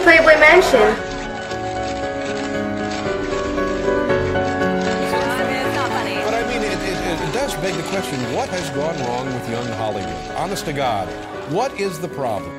the Playboy Mansion. It's not funny. But I mean, it does beg the question, what has gone wrong with young Hollywood? Honest to God, what is the problem?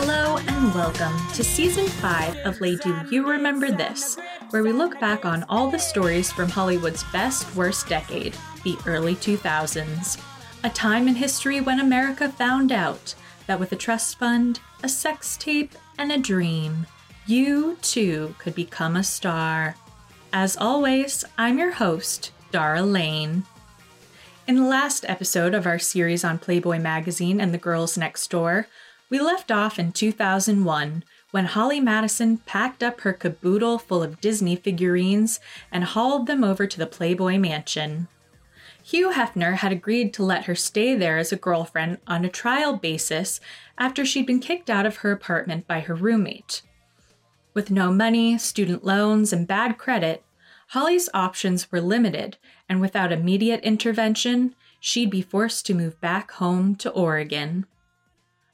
Hello and welcome to Season 5 of Lay Do You Remember This, where we look back on all the stories from Hollywood's best, worst decade, the early 2000s. A time in history when America found out that with a trust fund, a sex tape, and a dream, you too could become a star. As always, I'm your host, Dara Lane. In the last episode of our series on Playboy Magazine and The Girls Next Door, we left off in 2001, when Holly Madison packed up her caboodle full of Disney figurines and hauled them over to the Playboy Mansion. Hugh Hefner had agreed to let her stay there as a girlfriend on a trial basis after she'd been kicked out of her apartment by her roommate. With no money, student loans, and bad credit, Holly's options were limited, and without immediate intervention, she'd be forced to move back home to Oregon.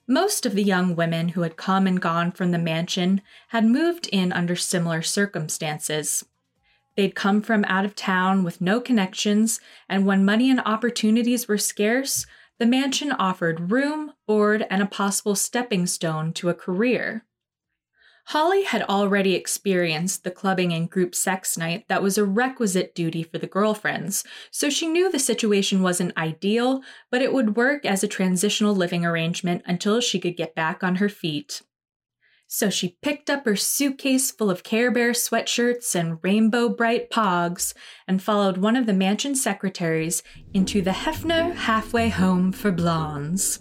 Most of the young women who had come and gone from the mansion had moved in under similar circumstances. They'd come from out of town with no connections, and when money and opportunities were scarce, the mansion offered room, board, and a possible stepping stone to a career. Holly had already experienced the clubbing and group sex night that was a requisite duty for the girlfriends, so she knew the situation wasn't ideal, but it would work as a transitional living arrangement until she could get back on her feet. So she picked up her suitcase full of Care Bear sweatshirts and rainbow bright pogs and followed one of the mansion secretaries into the Hefner halfway home for blondes.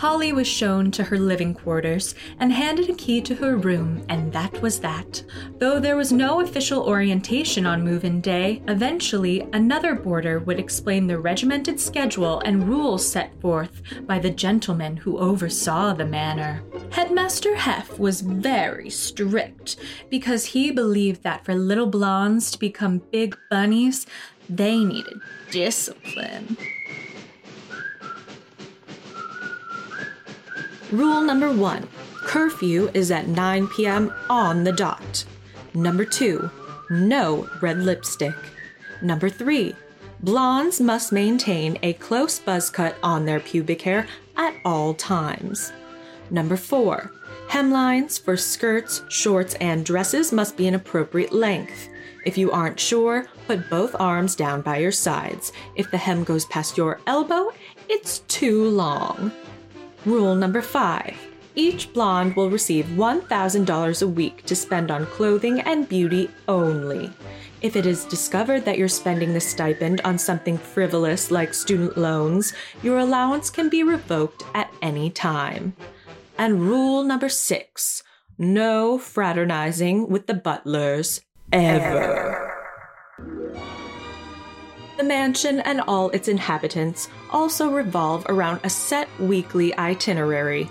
Holly was shown to her living quarters and handed a key to her room, and that was that. Though there was no official orientation on move-in day, eventually another boarder would explain the regimented schedule and rules set forth by the gentleman who oversaw the manor. Headmaster Hef was very strict because he believed that for little blondes to become big bunnies, they needed discipline. Rule number 1, curfew is at 9 p.m. on the dot. Number 2, no red lipstick. Number 3, blondes must maintain a close buzz cut on their pubic hair at all times. Number 4, hemlines for skirts, shorts, and dresses must be an appropriate length. If you aren't sure, put both arms down by your sides. If the hem goes past your elbow, it's too long. Rule number 5. Each blonde will receive $1,000 a week to spend on clothing and beauty only. If it is discovered that you're spending the stipend on something frivolous like student loans, your allowance can be revoked at any time. And rule number 6. No fraternizing with the butlers, ever. The mansion and all its inhabitants also revolve around a set weekly itinerary.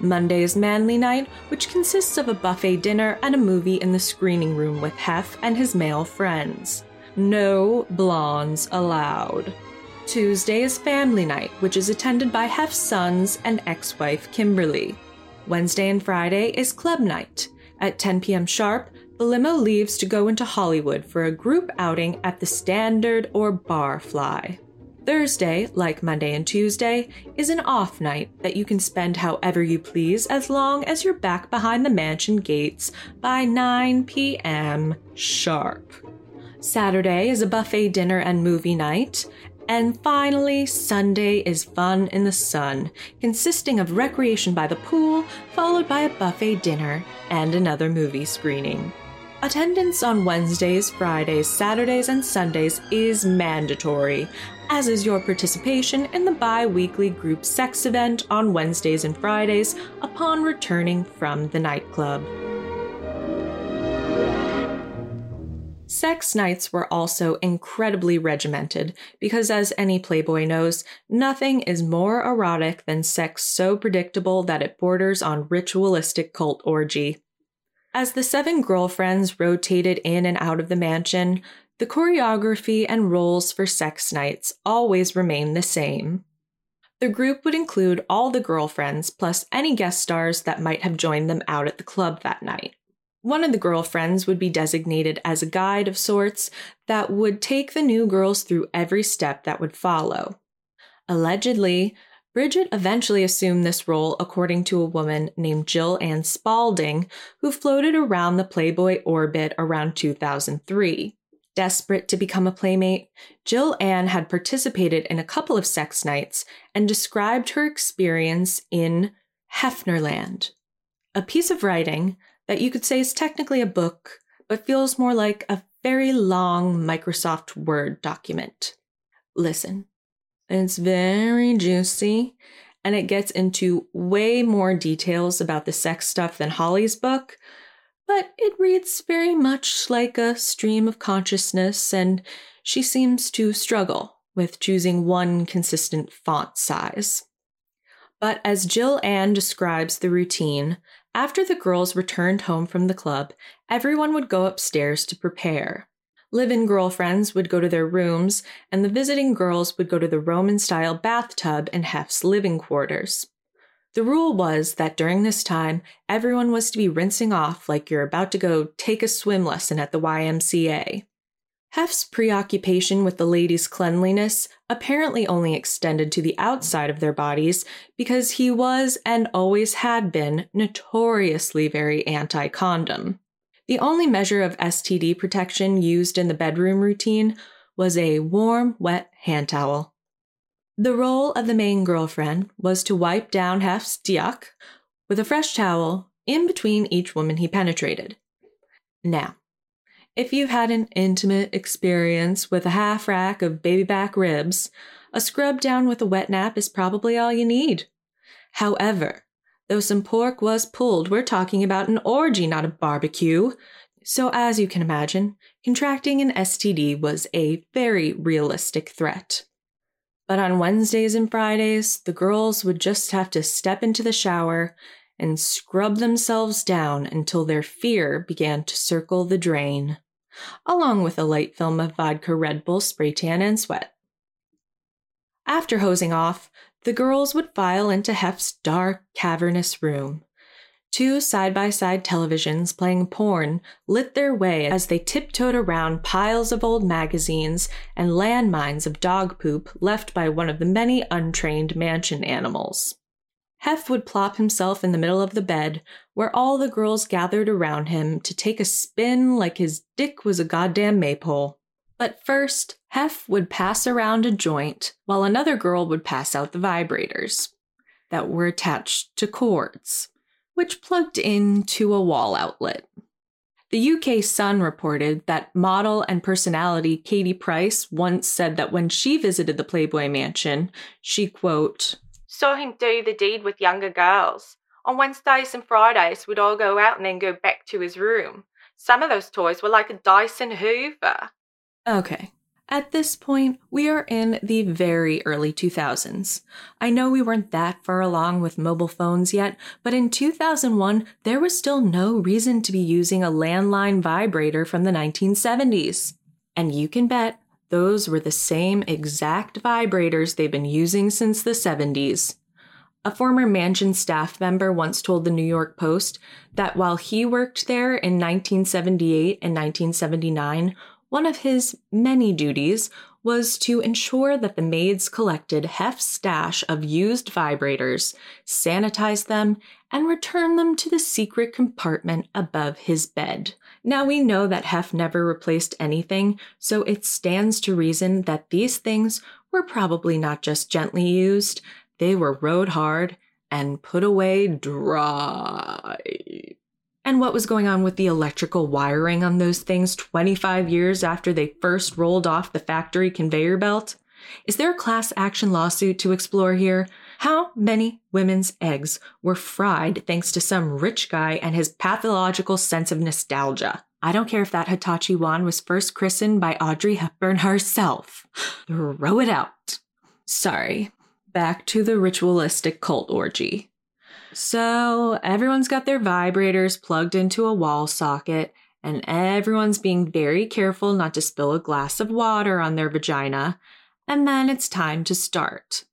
Monday's manly night, which consists of a buffet dinner and a movie in the screening room with Hef and his male friends. No blondes allowed. Tuesday is family night, which is attended by Hef's sons and ex-wife Kimberly. Wednesday and Friday is club night. At 10 p.m. sharp, the limo leaves to go into Hollywood for a group outing at the Standard or Barfly. Thursday, like Monday and Tuesday, is an off night that you can spend however you please as long as you're back behind the mansion gates by 9 p.m. sharp. Saturday is a buffet dinner and movie night. And finally, Sunday is fun in the sun, consisting of recreation by the pool, followed by a buffet dinner and another movie screening. Attendance on Wednesdays, Fridays, Saturdays, and Sundays is mandatory, as is your participation in the bi-weekly group sex event on Wednesdays and Fridays upon returning from the nightclub. Sex nights were also incredibly regimented because, as any Playboy knows, nothing is more erotic than sex so predictable that it borders on ritualistic cult orgy. As the seven girlfriends rotated in and out of the mansion, the choreography and roles for sex nights always remained the same. The group would include all the girlfriends plus any guest stars that might have joined them out at the club that night. One of the girlfriends would be designated as a guide of sorts that would take the new girls through every step that would follow. Allegedly, Bridget eventually assumed this role according to a woman named Jill Ann Spaulding, who floated around the Playboy orbit around 2003. Desperate to become a playmate, Jill Ann had participated in a couple of sex nights and described her experience in Hefnerland, a piece of writing that you could say is technically a book, but feels more like a very long Microsoft Word document. Listen, it's very juicy, and it gets into way more details about the sex stuff than Holly's book, but it reads very much like a stream of consciousness, and she seems to struggle with choosing one consistent font size. But as Jill Ann describes the routine, after the girls returned home from the club, everyone would go upstairs to prepare. Live-in girlfriends would go to their rooms, and the visiting girls would go to the Roman-style bathtub in Hef's living quarters. The rule was that during this time, everyone was to be rinsing off like you're about to go take a swim lesson at the YMCA. Hef's preoccupation with the ladies' cleanliness apparently only extended to the outside of their bodies because he was, and always had been, notoriously very anti-condom. The only measure of STD protection used in the bedroom routine was a warm, wet hand towel. The role of the main girlfriend was to wipe down Hef's dick with a fresh towel in between each woman he penetrated. Now, if you've had an intimate experience with a half rack of baby back ribs, a scrub down with a wet nap is probably all you need. However, though some pork was pulled, we're talking about an orgy, not a barbecue. So as you can imagine, contracting an STD was a very realistic threat. But on Wednesdays and Fridays, the girls would just have to step into the shower and scrub themselves down until their fear began to circle the drain, along with a light film of vodka, Red Bull, spray tan, and sweat. After hosing off, the girls would file into Hef's dark, cavernous room. Two side-by-side televisions playing porn lit their way as they tiptoed around piles of old magazines and landmines of dog poop left by one of the many untrained mansion animals. Hef would plop himself in the middle of the bed, where all the girls gathered around him to take a spin like his dick was a goddamn maypole. But first, Hef would pass around a joint, while another girl would pass out the vibrators that were attached to cords, which plugged into a wall outlet. The UK Sun reported that model and personality Katie Price once said that when she visited the Playboy Mansion, she, quote, saw him do the deed with younger girls. On Wednesdays and Fridays, we'd all go out and then go back to his room. Some of those toys were like a Dyson Hoover. Okay. At this point, we are in the very early 2000s. I know we weren't that far along with mobile phones yet, but in 2001, there was still no reason to be using a landline vibrator from the 1970s. And you can bet those were the same exact vibrators they've been using since the 70s. A former mansion staff member once told the New York Post that while he worked there in 1978 and 1979, one of his many duties was to ensure that the maids collected Hef's stash of used vibrators, sanitized them, and returned them to the secret compartment above his bed. Now we know that Hef never replaced anything, so it stands to reason that these things were probably not just gently used, they were rode hard and put away dry. And what was going on with the electrical wiring on those things 25 years after they first rolled off the factory conveyor belt? Is there a class action lawsuit to explore here? How many women's eggs were fried thanks to some rich guy and his pathological sense of nostalgia? I don't care if that Hitachi wand was first christened by Audrey Hepburn herself. Throw it out. Sorry. Back to the ritualistic cult orgy. So everyone's got their vibrators plugged into a wall socket, and everyone's being very careful not to spill a glass of water on their vagina. And then it's time to start.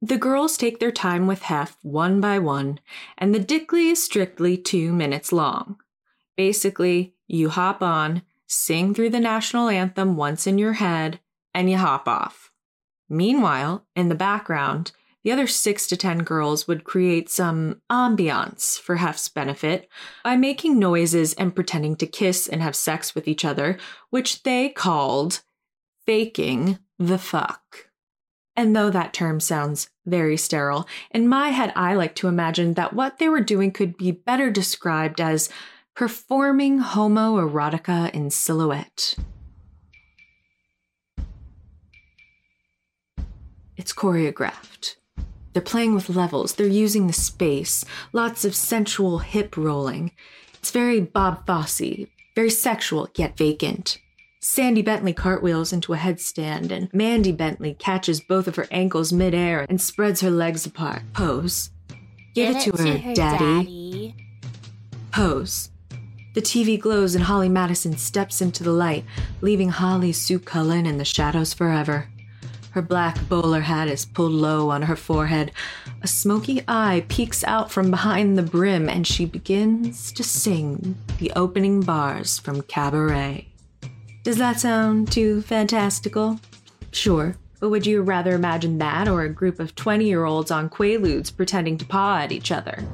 The girls take their time with Hef one by one, and the Dickley is strictly 2 minutes long. Basically, you hop on, sing through the national anthem once in your head, and you hop off. Meanwhile, in the background, the other 6 to 10 girls would create some ambiance for Hef's benefit by making noises and pretending to kiss and have sex with each other, which they called faking the fuck. And though that term sounds very sterile, in my head I like to imagine that what they were doing could be better described as performing homoerotica in silhouette. It's choreographed. They're playing with levels, they're using the space, lots of sensual hip rolling. It's very Bob Fosse, very sexual yet vacant. Sandy Bentley cartwheels into a headstand, and Mandy Bentley catches both of her ankles midair and spreads her legs apart. Pose. Give it to her, daddy. Pose. The TV glows and Holly Madison steps into the light, leaving Holly Sue Cullen in the shadows forever. Her black bowler hat is pulled low on her forehead. A smoky eye peeks out from behind the brim, and she begins to sing the opening bars from Cabaret. Does that sound too fantastical? Sure, but would you rather imagine that or a group of 20-year-olds on Quaaludes pretending to paw at each other?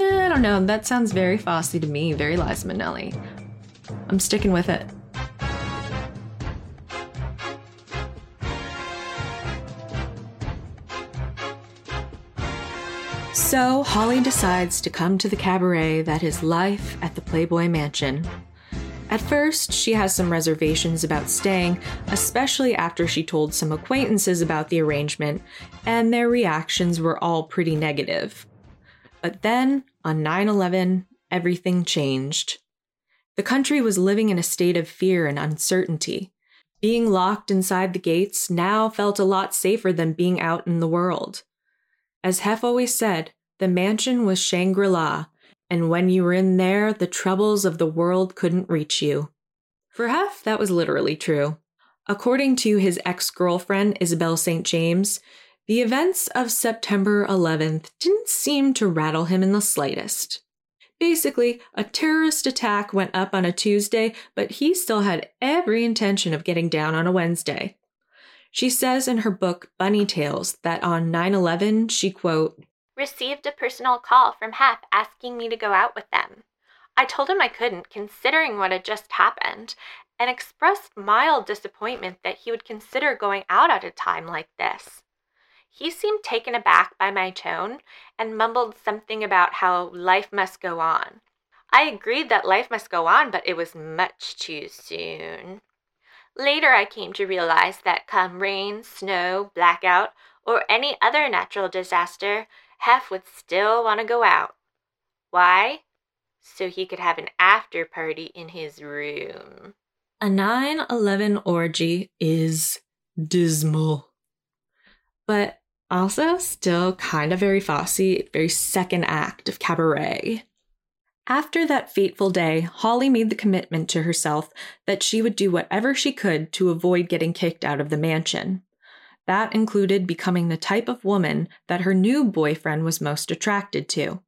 I don't know, that sounds very Fosse to me, very Liza Minnelli. I'm sticking with it. So Holly decides to come to the cabaret that is life at the Playboy Mansion. At first, she has some reservations about staying, especially after she told some acquaintances about the arrangement, and their reactions were all pretty negative. But then, on 9/11, everything changed. The country was living in a state of fear and uncertainty. Being locked inside the gates now felt a lot safer than being out in the world. As Hef always said, the mansion was Shangri-La, and when you were in there, the troubles of the world couldn't reach you. For Hef, that was literally true. According to his ex-girlfriend, Isabel St. James, the events of September 11th didn't seem to rattle him in the slightest. Basically, a terrorist attack went up on a Tuesday, but he still had every intention of getting down on a Wednesday. She says in her book, Bunny Tales, that on 9/11, she, quote, received a personal call from Hef asking me to go out with them. I told him I couldn't, considering what had just happened, and expressed mild disappointment that he would consider going out at a time like this. He seemed taken aback by my tone and mumbled something about how life must go on. I agreed that life must go on, but it was much too soon. Later, I came to realize that come rain, snow, blackout, or any other natural disaster, Hef would still want to go out. Why? So he could have an after party in his room. A 9/11 orgy is dismal. But also still kind of very Fosse, very second act of Cabaret. After that fateful day, Holly made the commitment to herself that she would do whatever she could to avoid getting kicked out of the mansion. That included becoming the type of woman that her new boyfriend was most attracted to.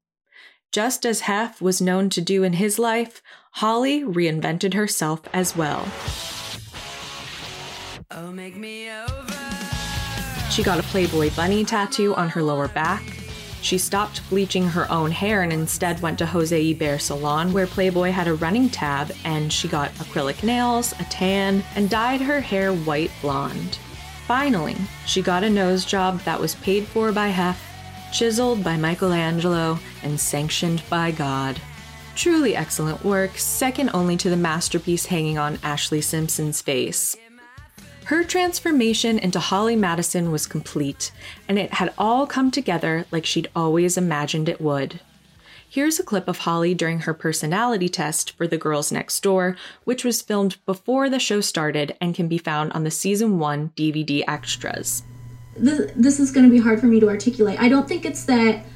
Just as Hef was known to do in his life, Holly reinvented herself as well. Oh, make me over. She got a Playboy bunny tattoo on her lower back. She stopped bleaching her own hair and instead went to Jose Eber salon, where Playboy had a running tab, and she got acrylic nails, a tan, and dyed her hair white blonde. Finally, she got a nose job that was paid for by Hef, chiseled by Michelangelo, and sanctioned by God. Truly excellent work, second only to the masterpiece hanging on Ashley Simpson's face. Her transformation into Holly Madison was complete, and it had all come together like she'd always imagined it would. Here's a clip of Holly during her personality test for The Girls Next Door, which was filmed before the show started and can be found on the Season 1 DVD extras. This is going to be hard for me to articulate. I don't think it's that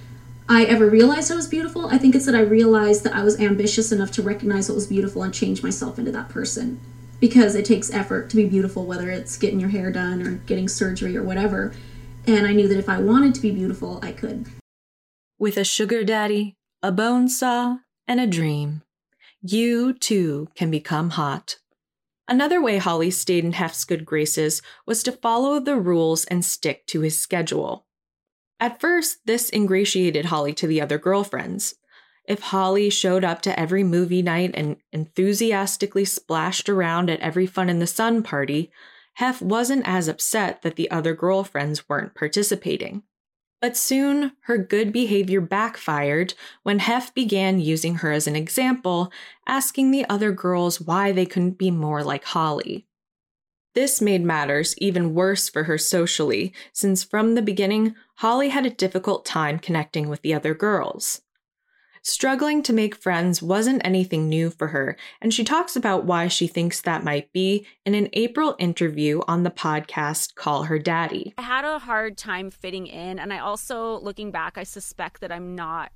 I ever realized I was beautiful. I think it's that I realized that I was ambitious enough to recognize what was beautiful and change myself into that person. Because it takes effort to be beautiful, whether it's getting your hair done or getting surgery or whatever. And I knew that if I wanted to be beautiful, I could. With a sugar daddy, a bone saw, and a dream, you too can become hot. Another way Holly stayed in Hef's good graces was to follow the rules and stick to his schedule. At first, this ingratiated Holly to the other girlfriends. If Holly showed up to every movie night and enthusiastically splashed around at every Fun in the Sun party, Hef wasn't as upset that the other girlfriends weren't participating. But soon, her good behavior backfired when Hef began using her as an example, asking the other girls why they couldn't be more like Holly. This made matters even worse for her socially, since from the beginning, Holly had a difficult time connecting with the other girls. Struggling to make friends wasn't anything new for her, and she talks about why she thinks that might be in an April interview on the podcast Call Her Daddy. I had a hard time fitting in, and I also, looking back, I suspect that I'm not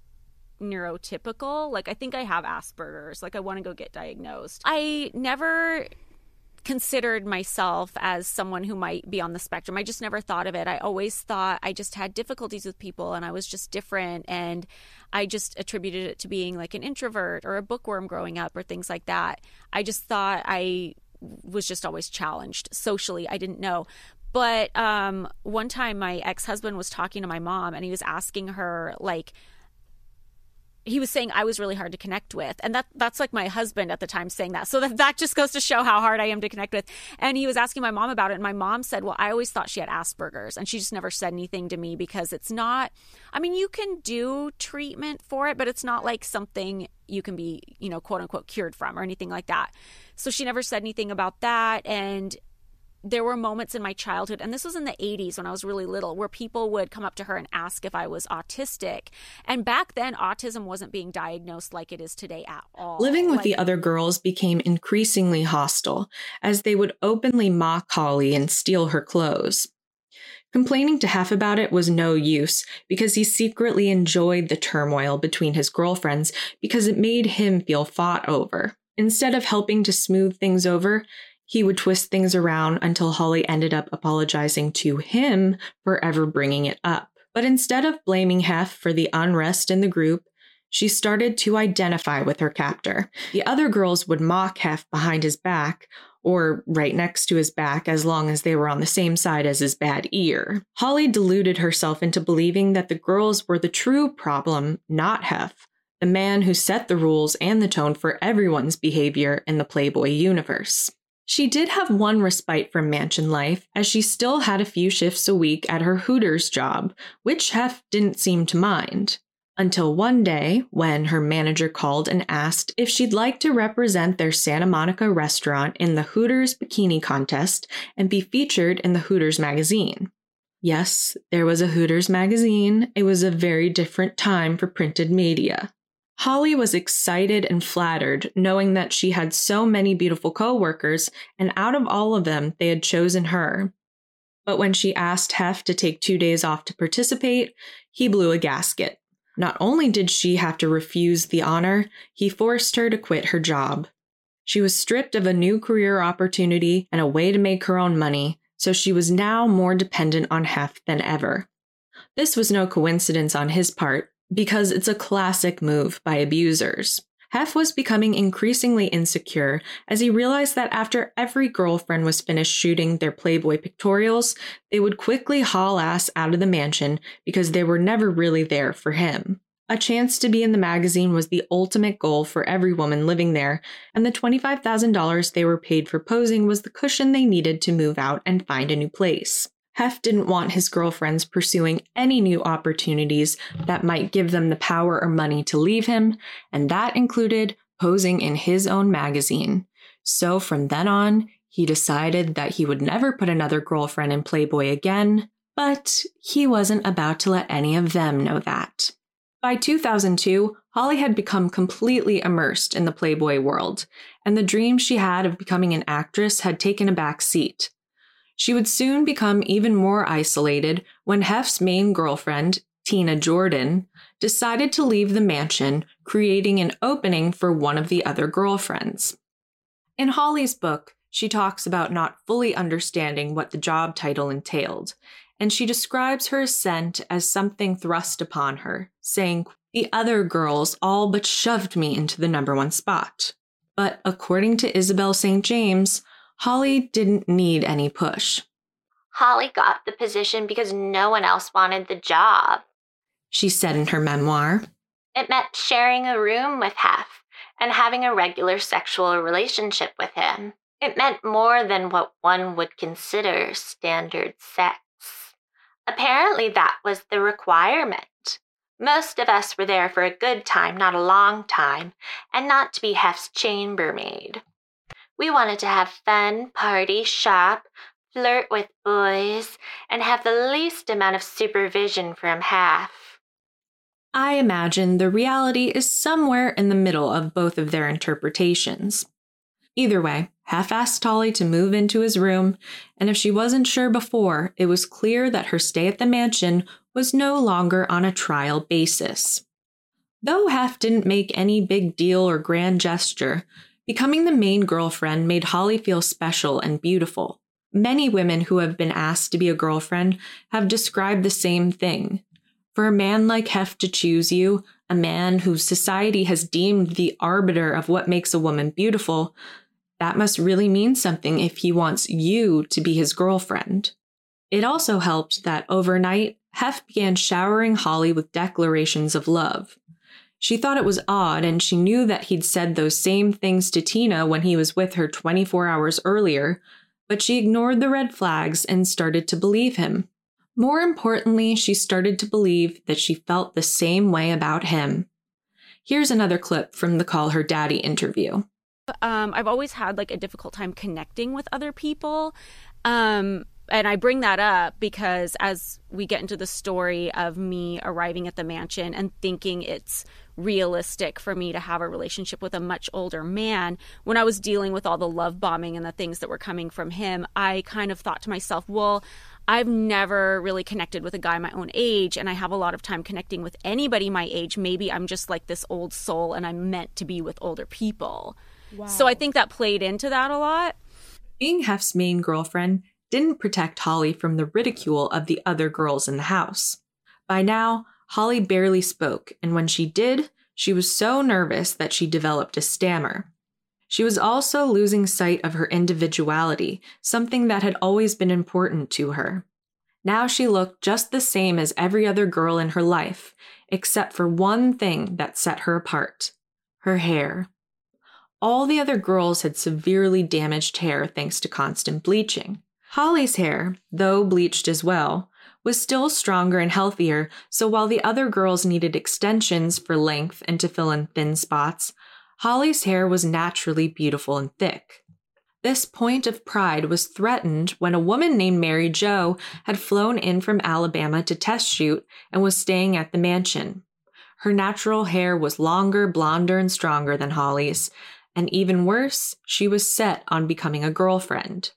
neurotypical. Like, I think I have Asperger's. Like, I want to go get diagnosed. I never considered myself as someone who might be on the spectrum. I just never thought of it. I always thought I just had difficulties with people and I was just different, and I just attributed it to being like an introvert or a bookworm growing up or things like that. I just thought I was just always challenged socially. I didn't know. But one time my ex-husband was talking to my mom and he was asking her, like, he was saying I was really hard to connect with. And that's like my husband at the time saying that. So that just goes to show how hard I am to connect with. And he was asking my mom about it. And my mom said, well, I always thought she had Asperger's. And she just never said anything to me because it's not, I mean, you can do treatment for it, but it's not like something you can be, you know, quote unquote cured from or anything like that. So she never said anything about that. And there were moments in my childhood, and this was in the 80s when I was really little, where people would come up to her and ask if I was autistic. And back then, autism wasn't being diagnosed like it is today at all. Living with the other girls became increasingly hostile, as they would openly mock Holly and steal her clothes. Complaining to Hef about it was no use, because he secretly enjoyed the turmoil between his girlfriends because it made him feel fought over. Instead of helping to smooth things over, he would twist things around until Holly ended up apologizing to him for ever bringing it up. But instead of blaming Hef for the unrest in the group, she started to identify with her captor. The other girls would mock Hef behind his back or right next to his back as long as they were on the same side as his bad ear. Holly deluded herself into believing that the girls were the true problem, not Hef, the man who set the rules and the tone for everyone's behavior in the Playboy universe. She did have one respite from mansion life, as she still had a few shifts a week at her Hooters job, which Hef didn't seem to mind. Until one day, when her manager called and asked if she'd like to represent their Santa Monica restaurant in the Hooters bikini contest and be featured in the Hooters magazine. Yes, there was a Hooters magazine. It was a very different time for printed media. Holly was excited and flattered, knowing that she had so many beautiful coworkers, and out of all of them, they had chosen her. But when she asked Hef to take 2 days off to participate, he blew a gasket. Not only did she have to refuse the honor, he forced her to quit her job. She was stripped of a new career opportunity and a way to make her own money, so she was now more dependent on Hef than ever. This was no coincidence on his part, because it's a classic move by abusers. Hef was becoming increasingly insecure as he realized that after every girlfriend was finished shooting their Playboy pictorials, they would quickly haul ass out of the mansion because they were never really there for him. A chance to be in the magazine was the ultimate goal for every woman living there, and the $25,000 they were paid for posing was the cushion they needed to move out and find a new place. Hef didn't want his girlfriends pursuing any new opportunities that might give them the power or money to leave him, and that included posing in his own magazine. So from then on, he decided that he would never put another girlfriend in Playboy again, but he wasn't about to let any of them know that. By 2002, Holly had become completely immersed in the Playboy world, and the dream she had of becoming an actress had taken a back seat. She would soon become even more isolated when Hef's main girlfriend, Tina Jordan, decided to leave the mansion, creating an opening for one of the other girlfriends. In Holly's book, she talks about not fully understanding what the job title entailed, and she describes her ascent as something thrust upon her, saying, "The other girls all but shoved me into the #1 spot." But according to Isabel St. James, Holly didn't need any push. Holly got the position because no one else wanted the job, she said in her memoir. It meant sharing a room with Hef and having a regular sexual relationship with him. It meant more than what one would consider standard sex. Apparently, that was the requirement. Most of us were there for a good time, not a long time, and not to be Hef's chambermaid. We wanted to have fun, party, shop, flirt with boys, and have the least amount of supervision from Hef. I imagine the reality is somewhere in the middle of both of their interpretations. Either way, Hef asked Holly to move into his room, and if she wasn't sure before, it was clear that her stay at the mansion was no longer on a trial basis. Though Hef didn't make any big deal or grand gesture, becoming the main girlfriend made Holly feel special and beautiful. Many women who have been asked to be a girlfriend have described the same thing. For a man like Hef to choose you, a man whose society has deemed the arbiter of what makes a woman beautiful, that must really mean something if he wants you to be his girlfriend. It also helped that overnight, Hef began showering Holly with declarations of love. She thought it was odd, and she knew that he'd said those same things to Tina when he was with her 24 hours earlier, but she ignored the red flags and started to believe him. More importantly, she started to believe that she felt the same way about him. Here's another clip from the Call Her Daddy interview. I've always had a difficult time connecting with other people. And I bring that up because as we get into the story of me arriving at the mansion and thinking it's realistic for me to have a relationship with a much older man, when I was dealing with all the love bombing and the things that were coming from him, I kind of thought to myself, well, I've never really connected with a guy my own age, and I have a lot of time connecting with anybody my age. Maybe I'm just this old soul and I'm meant to be with older people. Wow. So I think that played into that a lot. Being Hef's main girlfriend didn't protect Holly from the ridicule of the other girls in the house. By now, Holly barely spoke, and when she did, she was so nervous that she developed a stammer. She was also losing sight of her individuality, something that had always been important to her. Now she looked just the same as every other girl in her life, except for one thing that set her apart: her hair. All the other girls had severely damaged hair thanks to constant bleaching. Holly's hair, though bleached as well, was still stronger and healthier, so while the other girls needed extensions for length and to fill in thin spots, Holly's hair was naturally beautiful and thick. This point of pride was threatened when a woman named Mary Jo had flown in from Alabama to test shoot and was staying at the mansion. Her natural hair was longer, blonder, and stronger than Holly's, and even worse, she was set on becoming a girlfriend.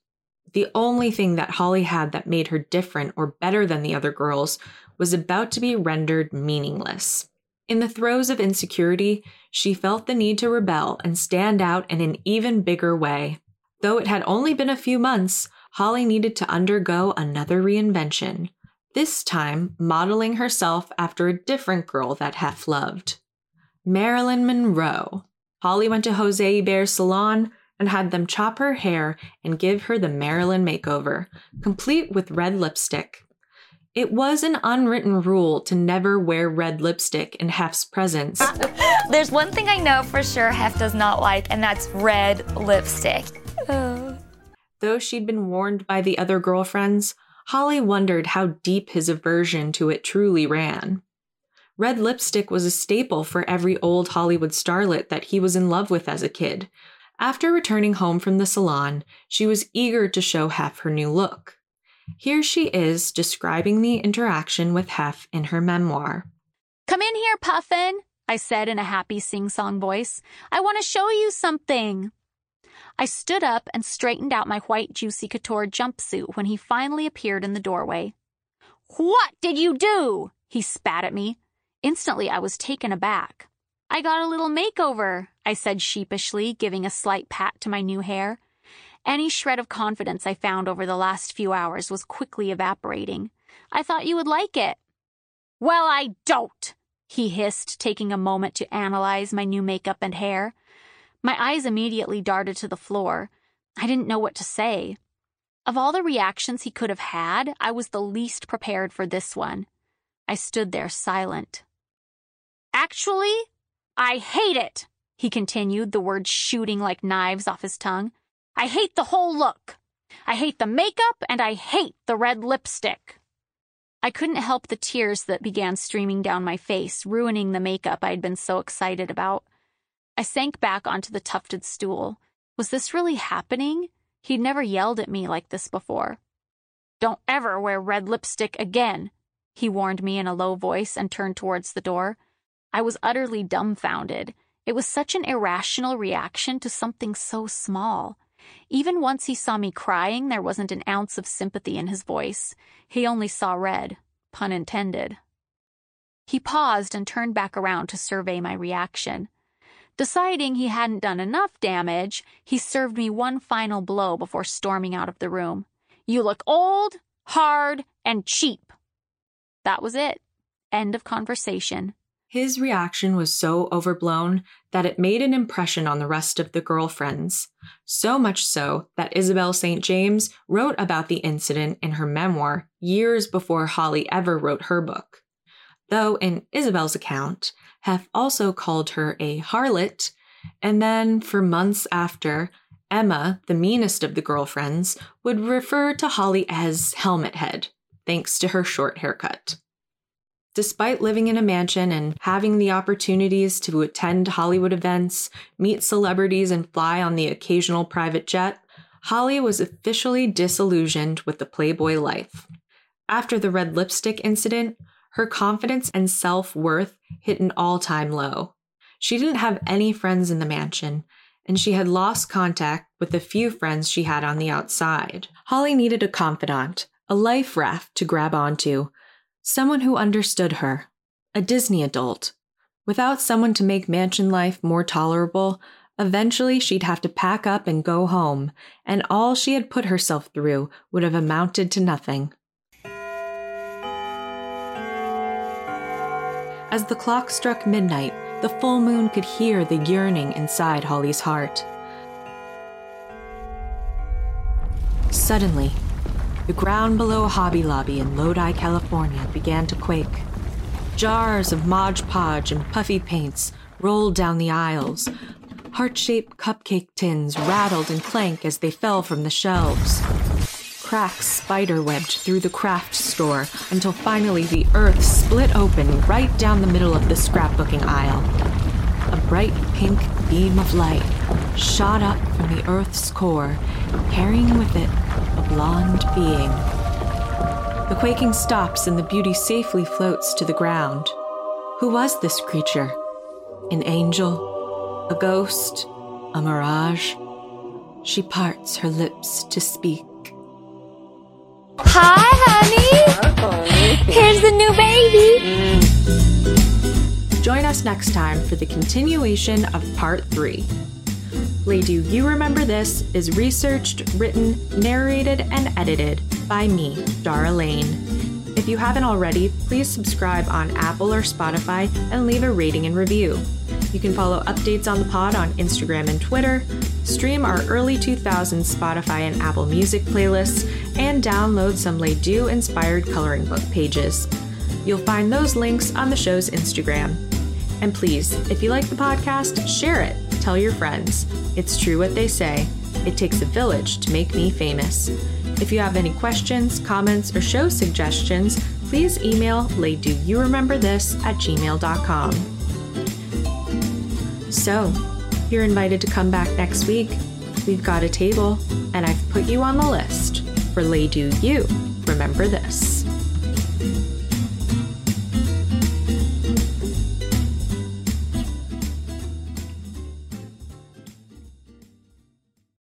The only thing that Holly had that made her different or better than the other girls was about to be rendered meaningless. In the throes of insecurity, she felt the need to rebel and stand out in an even bigger way. Though it had only been a few months, Holly needed to undergo another reinvention, this time modeling herself after a different girl that Hef loved. Marilyn Monroe. Holly went to Jose Eber's salon and had them chop her hair and give her the Marilyn makeover, complete with red lipstick. It was an unwritten rule to never wear red lipstick in Hef's presence. There's one thing I know for sure Hef does not like, and that's red lipstick. Oh. Though she'd been warned by the other girlfriends, Holly wondered how deep his aversion to it truly ran. Red lipstick was a staple for every old Hollywood starlet that he was in love with as a kid. After returning home from the salon, she was eager to show Hef her new look. Here she is describing the interaction with Hef in her memoir. Come in here, Puffin, I said in a happy sing-song voice. I want to show you something. I stood up and straightened out my white Juicy Couture jumpsuit when he finally appeared in the doorway. What did you do? He spat at me. Instantly, I was taken aback. I got a little makeover, I said sheepishly, giving a slight pat to my new hair. Any shred of confidence I found over the last few hours was quickly evaporating. I thought you would like it. Well, I don't, he hissed, taking a moment to analyze my new makeup and hair. My eyes immediately darted to the floor. I didn't know what to say. Of all the reactions he could have had, I was the least prepared for this one. I stood there silent. Actually, I hate it, he continued, the words shooting like knives off his tongue. I hate the whole look. I hate the makeup, and I hate the red lipstick. I couldn't help the tears that began streaming down my face, ruining the makeup I'd been so excited about. I sank back onto the tufted stool. Was this really happening? He'd never yelled at me like this before. Don't ever wear red lipstick again, he warned me in a low voice and turned towards the door. I was utterly dumbfounded. It was such an irrational reaction to something so small. Even once he saw me crying, there wasn't an ounce of sympathy in his voice. He only saw red, pun intended. He paused and turned back around to survey my reaction. Deciding he hadn't done enough damage, he served me one final blow before storming out of the room. You look old, hard, and cheap. That was it. End of conversation. His reaction was so overblown that it made an impression on the rest of the girlfriends. So much so that Isabel St. James wrote about the incident in her memoir years before Holly ever wrote her book. Though in Isabel's account, Hef also called her a harlot, and then for months after, Emma, the meanest of the girlfriends, would refer to Holly as Helmet Head, thanks to her short haircut. Despite living in a mansion and having the opportunities to attend Hollywood events, meet celebrities, and fly on the occasional private jet, Holly was officially disillusioned with the Playboy life. After the red lipstick incident, her confidence and self-worth hit an all-time low. She didn't have any friends in the mansion, and she had lost contact with the few friends she had on the outside. Holly needed a confidant, a life raft to grab onto, someone who understood her, a Disney adult. Without someone to make mansion life more tolerable, eventually she'd have to pack up and go home, and all she had put herself through would have amounted to nothing. As the clock struck midnight, the full moon could hear the yearning inside Holly's heart. Suddenly, the ground below Hobby Lobby in Lodi, California began to quake. Jars of Mod Podge and puffy paints rolled down the aisles. Heart-shaped cupcake tins rattled and clanked as they fell from the shelves. Cracks spider-webbed through the craft store until finally the earth split open right down the middle of the scrapbooking aisle. A bright pink beam of light shot up from the earth's core, carrying with it a blonde being. The quaking stops and the beauty safely floats to the ground. Who was this creature? An angel? A ghost? A mirage? She parts her lips to speak. Hi, honey! Here's the new baby! Join us next time for the continuation of Part 3. Lay Do You Remember This is researched, written, narrated, and edited by me, Dara Lane. If you haven't already, please subscribe on Apple or Spotify and leave a rating and review. You can follow updates on the pod on Instagram and Twitter, stream our early 2000s Spotify and Apple Music playlists, and download some Lay Do-inspired coloring book pages. You'll find those links on the show's Instagram. And please, if you like the podcast, share it. Tell your friends. It's true what they say. It takes a village to make me famous. If you have any questions, comments, or show suggestions, please email laydoyourememberthis@gmail.com. So, you're invited to come back next week. We've got a table, and I've put you on the list for Lay Do You Remember This.